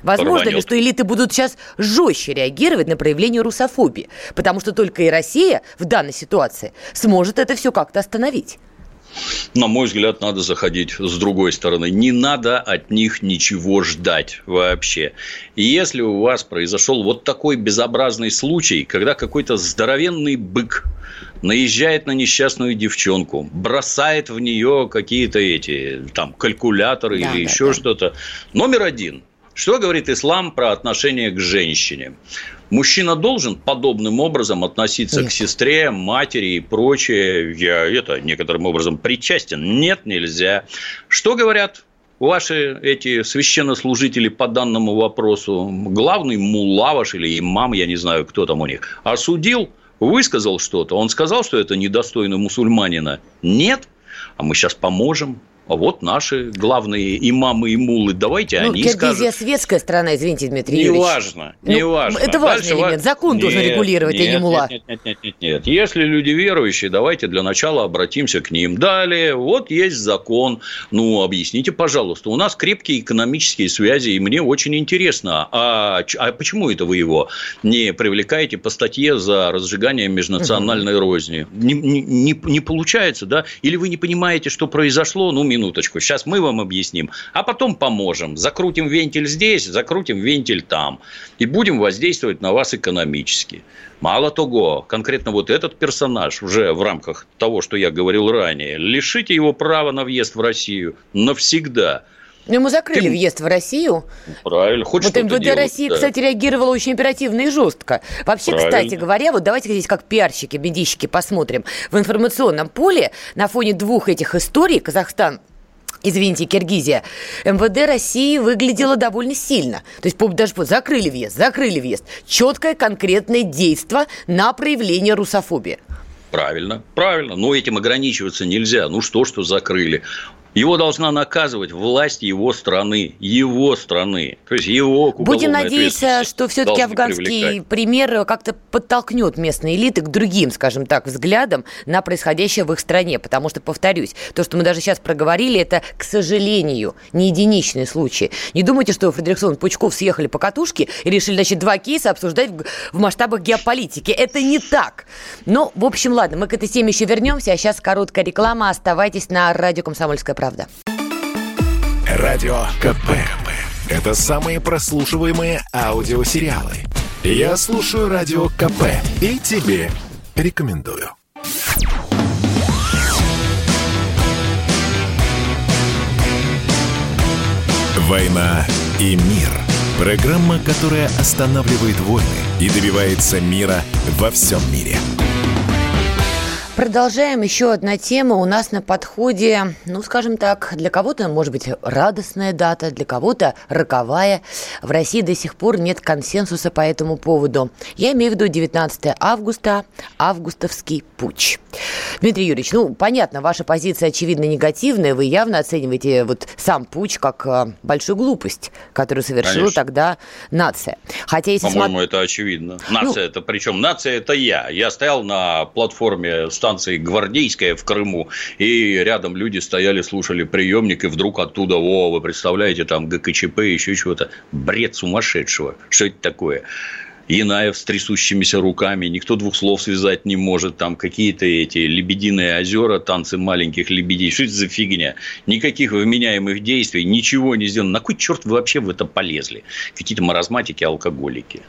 возможно ли, что элиты будут сейчас жестче реагировать на проявление русофобии? Потому что только и Россия в данной ситуации сможет это все как-то остановить. На мой взгляд, надо заходить с другой стороны. Не надо от них ничего ждать вообще. Если у вас произошел вот такой безобразный случай, когда какой-то здоровенный бык наезжает на несчастную девчонку, бросает в нее какие-то эти там калькуляторы да, или да, еще да. что-то. Номер один. Что говорит ислам про отношение к женщине? Мужчина должен подобным образом относиться Нет. к сестре, матери и прочее. Я это некоторым образом причастен. Нет, нельзя. Что говорят ваши эти священнослужители по данному вопросу? Главный мулла ваш или имам, я не знаю, кто там у них, осудил, высказал что-то. Он сказал, что это недостойно мусульманина. Нет, а мы сейчас поможем. А вот наши главные имамы и муллы, давайте ну, они скажут. Киргизия светская страна, извините, Дмитрий Юрьевич. Не важно, не ну, важно. Это важный Дальше элемент, закон нет, должен регулировать, нет, а не мулла. Нет, нет, нет, нет, нет. Если люди верующие, давайте для начала обратимся к ним. Далее, вот есть закон, ну, объясните, пожалуйста, у нас крепкие экономические связи, и мне очень интересно, а, а почему это вы его не привлекаете по статье за разжигание межнациональной угу. розни? Не, не, не, не получается, да? Или вы не понимаете, что произошло, ну, минуточку, сейчас мы вам объясним, а потом поможем, закрутим вентиль здесь, закрутим вентиль там, и будем воздействовать на вас экономически. Мало того, конкретно вот этот персонаж, уже в рамках того, что я говорил ранее, лишите его права на въезд в Россию навсегда. Ну, ему закрыли Ты... въезд в Россию. Правильно, хоть вот что-то МВД России, да. кстати, реагировала очень оперативно и жестко. Вообще, Правильно. кстати говоря, вот давайте здесь как пиарщики, медийщики посмотрим. В информационном поле на фоне двух этих историй Казахстан, извините, Киргизия, МВД России выглядело довольно сильно. То есть даже закрыли въезд, закрыли въезд. Четкое конкретное действие на проявление русофобии. Правильно, правильно. Но этим ограничиваться нельзя. Ну что, что закрыли. Его должна наказывать власть его страны, его страны, то есть его к уголовной ответственности. Будем надеяться, что все-таки афганский привлекать. пример как-то подтолкнет местные элиты к другим, скажем так, взглядам на происходящее в их стране. Потому что, повторюсь, то, что мы даже сейчас проговорили, это, к сожалению, не единичные случаи. Не думайте, что Фридрихсон и Пучков съехали по катушке и решили, значит, два кейса обсуждать в масштабах геополитики. Это не так. Но, в общем, ладно, мы к этой теме еще вернемся, а сейчас короткая реклама. Оставайтесь на радио «Комсомольская правда». Правда. Радио КП. Это самые прослушиваемые аудиосериалы. Я слушаю радио КП и тебе рекомендую. «Война и мир». Программа, которая останавливает войны и добивается мира во всем мире. Продолжаем. Еще одна тема у нас на подходе, ну, скажем так, для кого-то, может быть, радостная дата, для кого-то роковая. В России до сих пор нет консенсуса по этому поводу. Я имею в виду девятнадцатого августа, августовский путч. Дмитрий Юрьевич, ну, понятно, ваша позиция, очевидно, негативная. Вы явно оцениваете вот сам путч как большую глупость, которую совершила Конечно. тогда нация. Хотя, если По-моему, смо... это очевидно. Нация, ну... это причем нация, это я. Я стоял на платформе станции «Гвардейская» в Крыму, и рядом люди стояли, слушали приемник, и вдруг оттуда, о, вы представляете, там гэ ка че пэ, еще чего-то. Бред сумасшедшего. Что это такое? Янаев с трясущимися руками, никто двух слов связать не может, там какие-то эти лебединые озера, танцы маленьких лебедей, что это за фигня? Никаких вменяемых действий, ничего не сделано. На кой черт вы вообще в это полезли? Какие-то маразматики, алкоголики.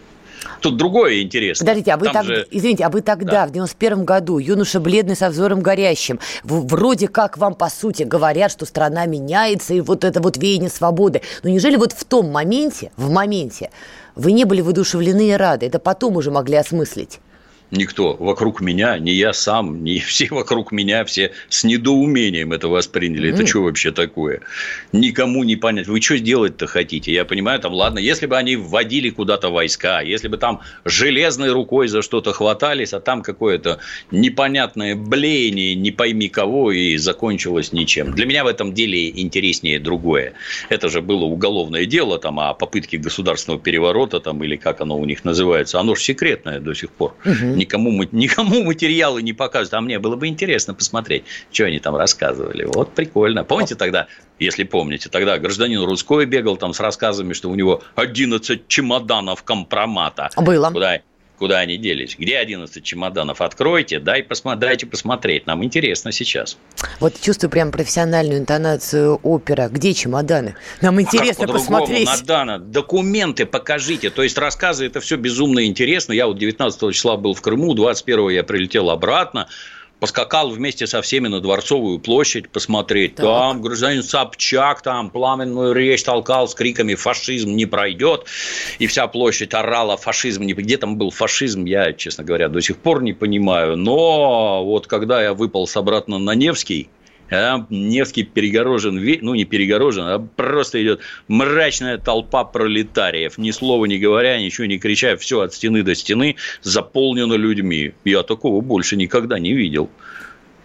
Тут другое интересно. Подождите, а вы, так... же... Извините, а вы тогда, да. в девяносто первом году, юноша бледный со взором горящим, вроде как вам, по сути, говорят, что страна меняется, и вот это вот веяние свободы. Но неужели вот в том моменте, в моменте, вы не были воодушевлены и рады? Это потом уже могли осмыслить. Никто вокруг меня, не я сам, не все вокруг меня, все с недоумением это восприняли. Mm. Это что вообще такое? Никому не понять. Вы что делать-то хотите? Я понимаю, там, ладно, если бы они вводили куда-то войска, если бы там железной рукой за что-то хватались, а там какое-то непонятное блеяние, не пойми кого, и закончилось ничем. Для меня в этом деле интереснее другое. Это же было уголовное дело, там, о попытке государственного переворота, там, или как оно у них называется. Оно же секретное до сих пор. Mm-hmm. Никому, никому материалы не показывают. А мне было бы интересно посмотреть, что они там рассказывали. Вот прикольно. Помните тогда, если помните, тогда гражданин Рудской бегал там с рассказами, что у него одиннадцать чемоданов компромата. Было. Куда, куда они делись? Где одиннадцать чемоданов? Откройте, дай посмо... дайте посмотреть. Нам интересно сейчас. Вот чувствую прям профессиональную интонацию опера. Где чемоданы? Нам интересно а посмотреть. Надана, документы покажите. То есть, рассказы, это все безумно интересно. Я вот девятнадцатого числа был в Крыму, двадцать первого я прилетел обратно. Поскакал вместе со всеми на Дворцовую площадь посмотреть. Так. Там гражданин Собчак там пламенную речь толкал с криками «фашизм не пройдет». И вся площадь орала «фашизм не пройдет». Где там был фашизм, я, честно говоря, до сих пор не понимаю. Но вот когда я выполз обратно на Невский, там Невский перегорожен, ну не перегорожен, а просто идет мрачная толпа пролетариев. Ни слова не говоря, ничего не крича, все от стены до стены заполнено людьми. Я такого больше никогда не видел.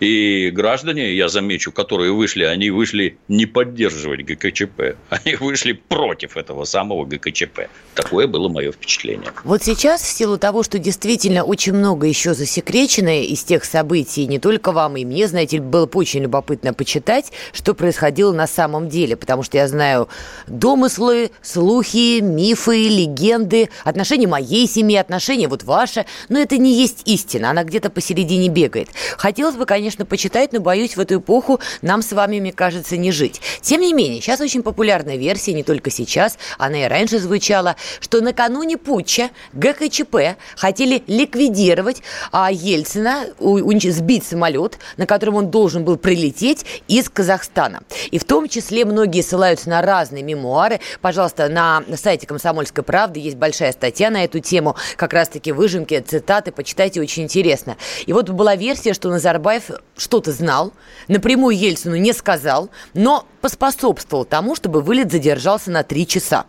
И граждане, я замечу, которые вышли, они вышли не поддерживать гэ ка че пэ. Они вышли против этого самого гэ ка че пэ. Такое было мое впечатление. Вот сейчас, в силу того, что действительно очень много еще засекречено из тех событий, не только вам и мне, знаете, было бы очень любопытно почитать, что происходило на самом деле. Потому что я знаю домыслы, слухи, мифы, легенды, отношения моей семьи, отношения вот ваши. Но это не есть истина. Она где-то посередине бегает. Хотелось бы, конечно, Конечно, почитать, но, боюсь, в эту эпоху нам с вами, мне кажется, не жить. Тем не менее, сейчас очень популярная версия, не только сейчас, она и раньше звучала, что накануне путча гэ ка че пэ хотели ликвидировать а, Ельцина, у, у, сбить самолет, на котором он должен был прилететь из Казахстана. И в том числе многие ссылаются на разные мемуары. Пожалуйста, на сайте «Комсомольской правды» есть большая статья на эту тему, как раз-таки выжимки, цитаты, почитайте, очень интересно. И вот была версия, что Назарбаев что-то знал, напрямую Ельцину не сказал, но поспособствовал тому, чтобы вылет задержался на три часа.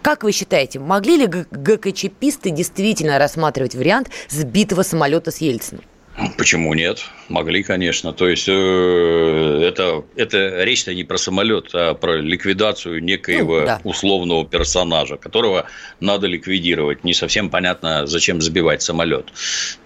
Как вы считаете, могли ли гэ ка че писты действительно рассматривать вариант сбитого самолета с Ельцином? Почему нет? Могли, конечно. То есть, э, это, это речь-то не про самолет, а про ликвидацию некоего ну, да. условного персонажа, которого надо ликвидировать. Не совсем понятно, зачем сбивать самолет.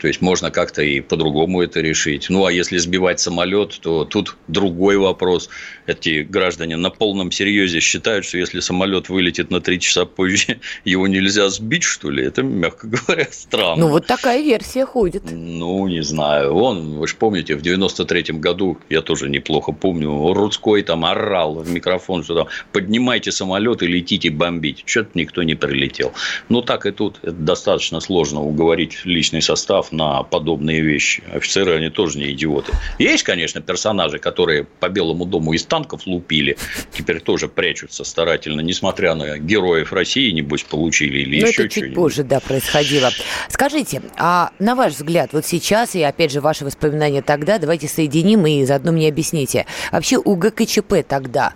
То есть, можно как-то и по-другому это решить. Ну, а если сбивать самолет, то тут другой вопрос. Эти граждане на полном серьезе считают, что если самолет вылетит на три часа позже, его нельзя сбить, что ли? Это, мягко говоря, странно. Ну, вот такая версия ходит. Ну, не знаю. Знаю. Вон, вы же помните, в девяносто третьем году, я тоже неплохо помню, Рудской там орал в микрофон, что там поднимайте самолет и летите бомбить. Что-то никто не прилетел. Ну, так и тут. Это достаточно сложно уговорить личный состав на подобные вещи. Офицеры, они тоже не идиоты. Есть, конечно, персонажи, которые по Белому дому из танков лупили, теперь тоже прячутся старательно, несмотря на героев России, небось, получили или Но еще это чуть что-нибудь. Позже, да, происходило. Скажите, а на ваш взгляд, вот сейчас и опять же, ваши воспоминания тогда, давайте соединим и заодно мне объясните. Вообще у гэ ка че пэ тогда,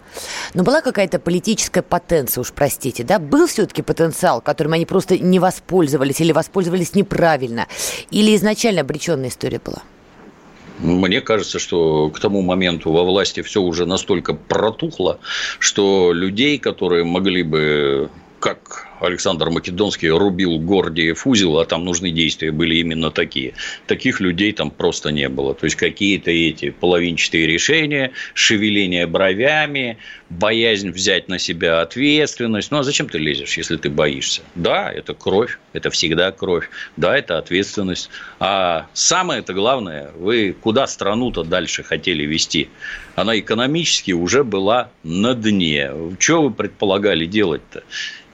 ну, была какая-то политическая потенция, уж простите, да? Был все-таки потенциал, которым они просто не воспользовались или воспользовались неправильно? Или изначально обреченная история была? Мне кажется, что к тому моменту во власти все уже настолько протухло, что людей, которые могли бы... как Александр Македонский рубил Гордиев узел, а там нужны действия были именно такие. Таких людей там просто не было. То есть, какие-то эти половинчатые решения, шевеление бровями, боязнь взять на себя ответственность. Ну, а зачем ты лезешь, если ты боишься? Да, это кровь, это всегда кровь. Да, это ответственность. А самое-то главное, вы куда страну-то дальше хотели вести? Она экономически уже была на дне. Что вы предполагали делать-то?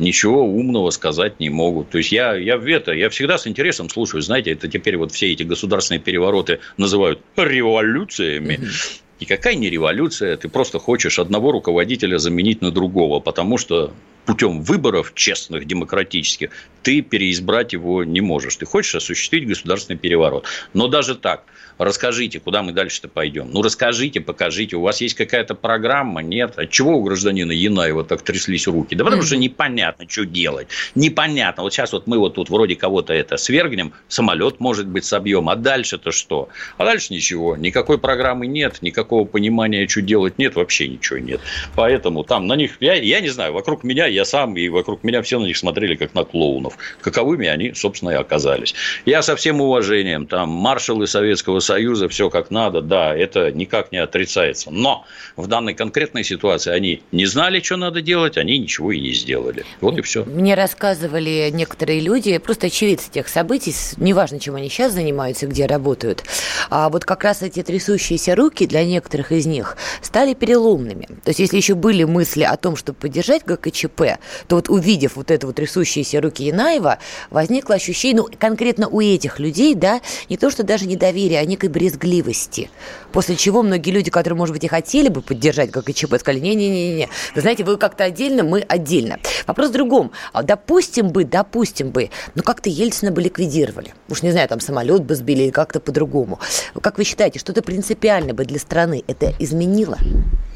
Ничего умного сказать не могут. То есть, я, я, это, я всегда с интересом слушаю. Знаете, это теперь вот все эти государственные перевороты называют революциями. Mm-hmm. И какая не революция? Ты просто хочешь одного руководителя заменить на другого, потому что путем выборов честных, демократических, ты переизбрать его не можешь. Ты хочешь осуществить государственный переворот. Но даже так, расскажите, куда мы дальше-то пойдем. Ну, расскажите, покажите, у вас есть какая-то программа? Нет. Отчего у гражданина Янаева так тряслись руки? Да потому что непонятно, что делать. Непонятно. Вот сейчас вот мы вот тут вроде кого-то это свергнем, самолет, может быть, собьем. А дальше-то что? А дальше ничего. Никакой программы нет, никакого понимания, что делать нет, вообще ничего нет. Поэтому там на них, я, я не знаю, вокруг меня... Я сам, и вокруг меня все на них смотрели, как на клоунов. Каковыми они, собственно, и оказались. Я со всем уважением, там, маршалы Советского Союза, все как надо, да, это никак не отрицается. Но в данной конкретной ситуации они не знали, что надо делать, они ничего и не сделали. Вот и все. Мне рассказывали некоторые люди, просто очевидцы тех событий, неважно, чем они сейчас занимаются, где работают, а вот как раз эти трясущиеся руки для некоторых из них стали переломными. То есть, если еще были мысли о том, чтобы поддержать гэ ка че пэ, то вот увидев вот это вот трясущиеся руки Янаева, возникло ощущение, ну, конкретно у этих людей, да, не то что даже недоверие, а некой брезгливости. После чего многие люди, которые, может быть, и хотели бы поддержать гэ ка че пэ, сказали, не-не-не, вы знаете, вы как-то отдельно, мы отдельно. Вопрос в другом. Допустим бы, допустим бы, ну, как-то Ельцина бы ликвидировали. Уж не знаю, там самолет бы сбили или как-то по-другому. Как вы считаете, что-то принципиально бы для страны это изменило?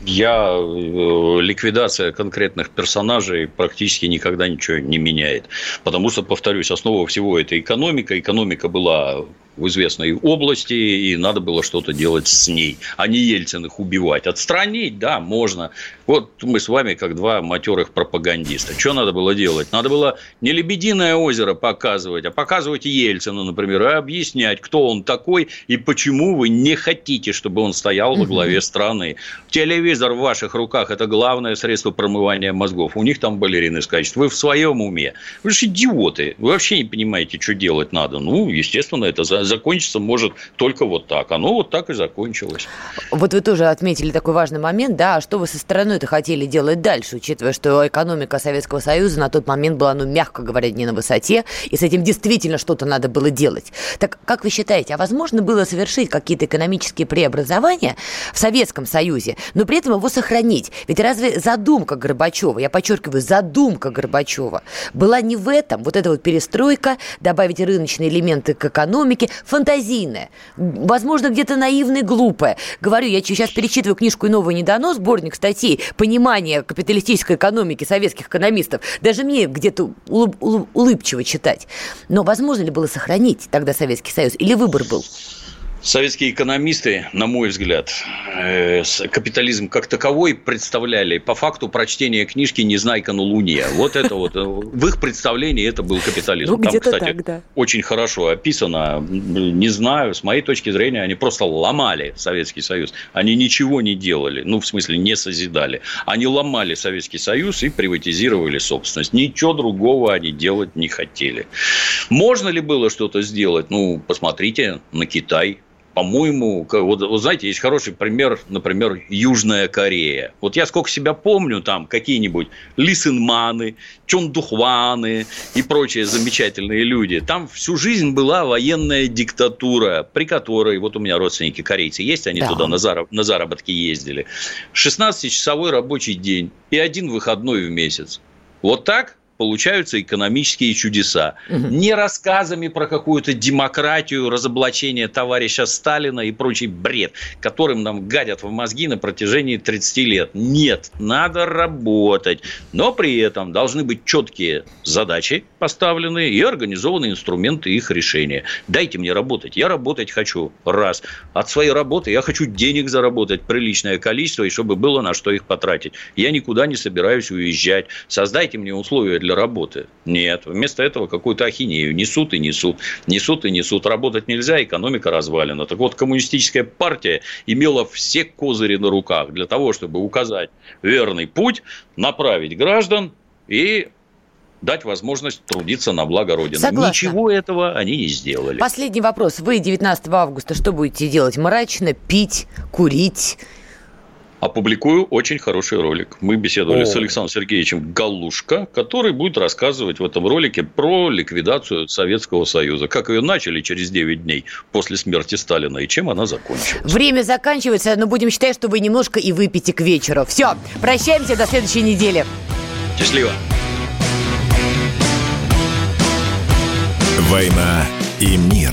Я, ликвидация конкретных персонажей практически никогда ничего не меняет. Потому что, повторюсь, основа всего это экономика. Экономика была в известной области, и надо было что-то делать с ней, а не Ельциных убивать. Отстранить, да, можно. Вот мы с вами как два матерых пропагандиста. Что надо было делать? Надо было не Лебединое озеро показывать, а показывать Ельцина, например, и объяснять, кто он такой и почему вы не хотите, чтобы он стоял во главе страны. Телевизор в ваших руках – это главное средство промывания мозгов. У них там балерины скачут. Вы в своем уме. Вы же идиоты. Вы вообще не понимаете, что делать надо. Ну, естественно, это закончится может только вот так. Оно вот так и закончилось. Вот вы тоже отметили такой важный момент, да, а что вы со стороны-то хотели делать дальше, учитывая, что экономика Советского Союза на тот момент была, ну, мягко говоря, не на высоте, и с этим действительно что-то надо было делать. Так как вы считаете, а возможно было совершить какие-то экономические преобразования в Советском Союзе, но при этом его сохранить? Ведь разве задумка Горбачева, я подчеркиваю, задумка Горбачева была не в этом, вот эта вот перестройка, добавить рыночные элементы к экономике, фантазийная, возможно, где-то наивная, глупая. Говорю, я сейчас перечитываю книжку «Иного не дано», сборник статей «Понимание капиталистической экономики советских экономистов». Даже мне где-то улыб- улыб- улыбчиво читать. Но возможно ли было сохранить тогда Советский Союз? Или выбор был? Советские экономисты, на мой взгляд, капитализм как таковой представляли по факту прочтения книжки «Незнайка на Луне». Вот это вот, в их представлении это был капитализм. Ну, там, кстати, так, да. Очень хорошо описано, не знаю, с моей точки зрения, они просто ломали Советский Союз. Они ничего не делали, ну, в смысле, не созидали. Они ломали Советский Союз и приватизировали собственность. Ничего другого они делать не хотели. Можно ли было что-то сделать? Ну, посмотрите на Китай. По-моему, вот, вот знаете, есть хороший пример, например, Южная Корея. Вот я сколько себя помню, там какие-нибудь Лисенманы, Чондухваны и прочие замечательные люди. Там всю жизнь была военная диктатура, при которой, вот у меня родственники корейцы есть, они да. туда на, зароб, на заработки ездили. шестнадцатичасовой рабочий день и один выходной в месяц. Вот так получаются экономические чудеса. Угу. Не рассказами про какую-то демократию, разоблачение товарища Сталина и прочий бред, которым нам гадят в мозги на протяжении тридцать лет. Нет, надо работать. Но при этом должны быть четкие задачи поставленные и организованные инструменты их решения. Дайте мне работать. Я работать хочу. Раз. От своей работы я хочу денег заработать приличное количество, и чтобы было на что их потратить. Я никуда не собираюсь уезжать. Создайте мне условия для работы. Нет. Вместо этого какую-то ахинею несут и несут. Несут и несут. Работать нельзя, экономика развалена. Так вот, коммунистическая партия имела все козыри на руках для того, чтобы указать верный путь, направить граждан и дать возможность трудиться на благо Родины. Согласна. Ничего этого они не сделали. Последний вопрос. Вы девятнадцатого августа что будете делать? Мрачно? Пить? Курить? Опубликую очень хороший ролик. Мы беседовали О. с Александром Сергеевичем Галушко, который будет рассказывать в этом ролике про ликвидацию Советского Союза. Как ее начали через девять дней после смерти Сталина и чем она закончилась. Время заканчивается, но будем считать, что вы немножко и выпьете к вечеру. Все, прощаемся до следующей недели. Счастливо. «Война и мир».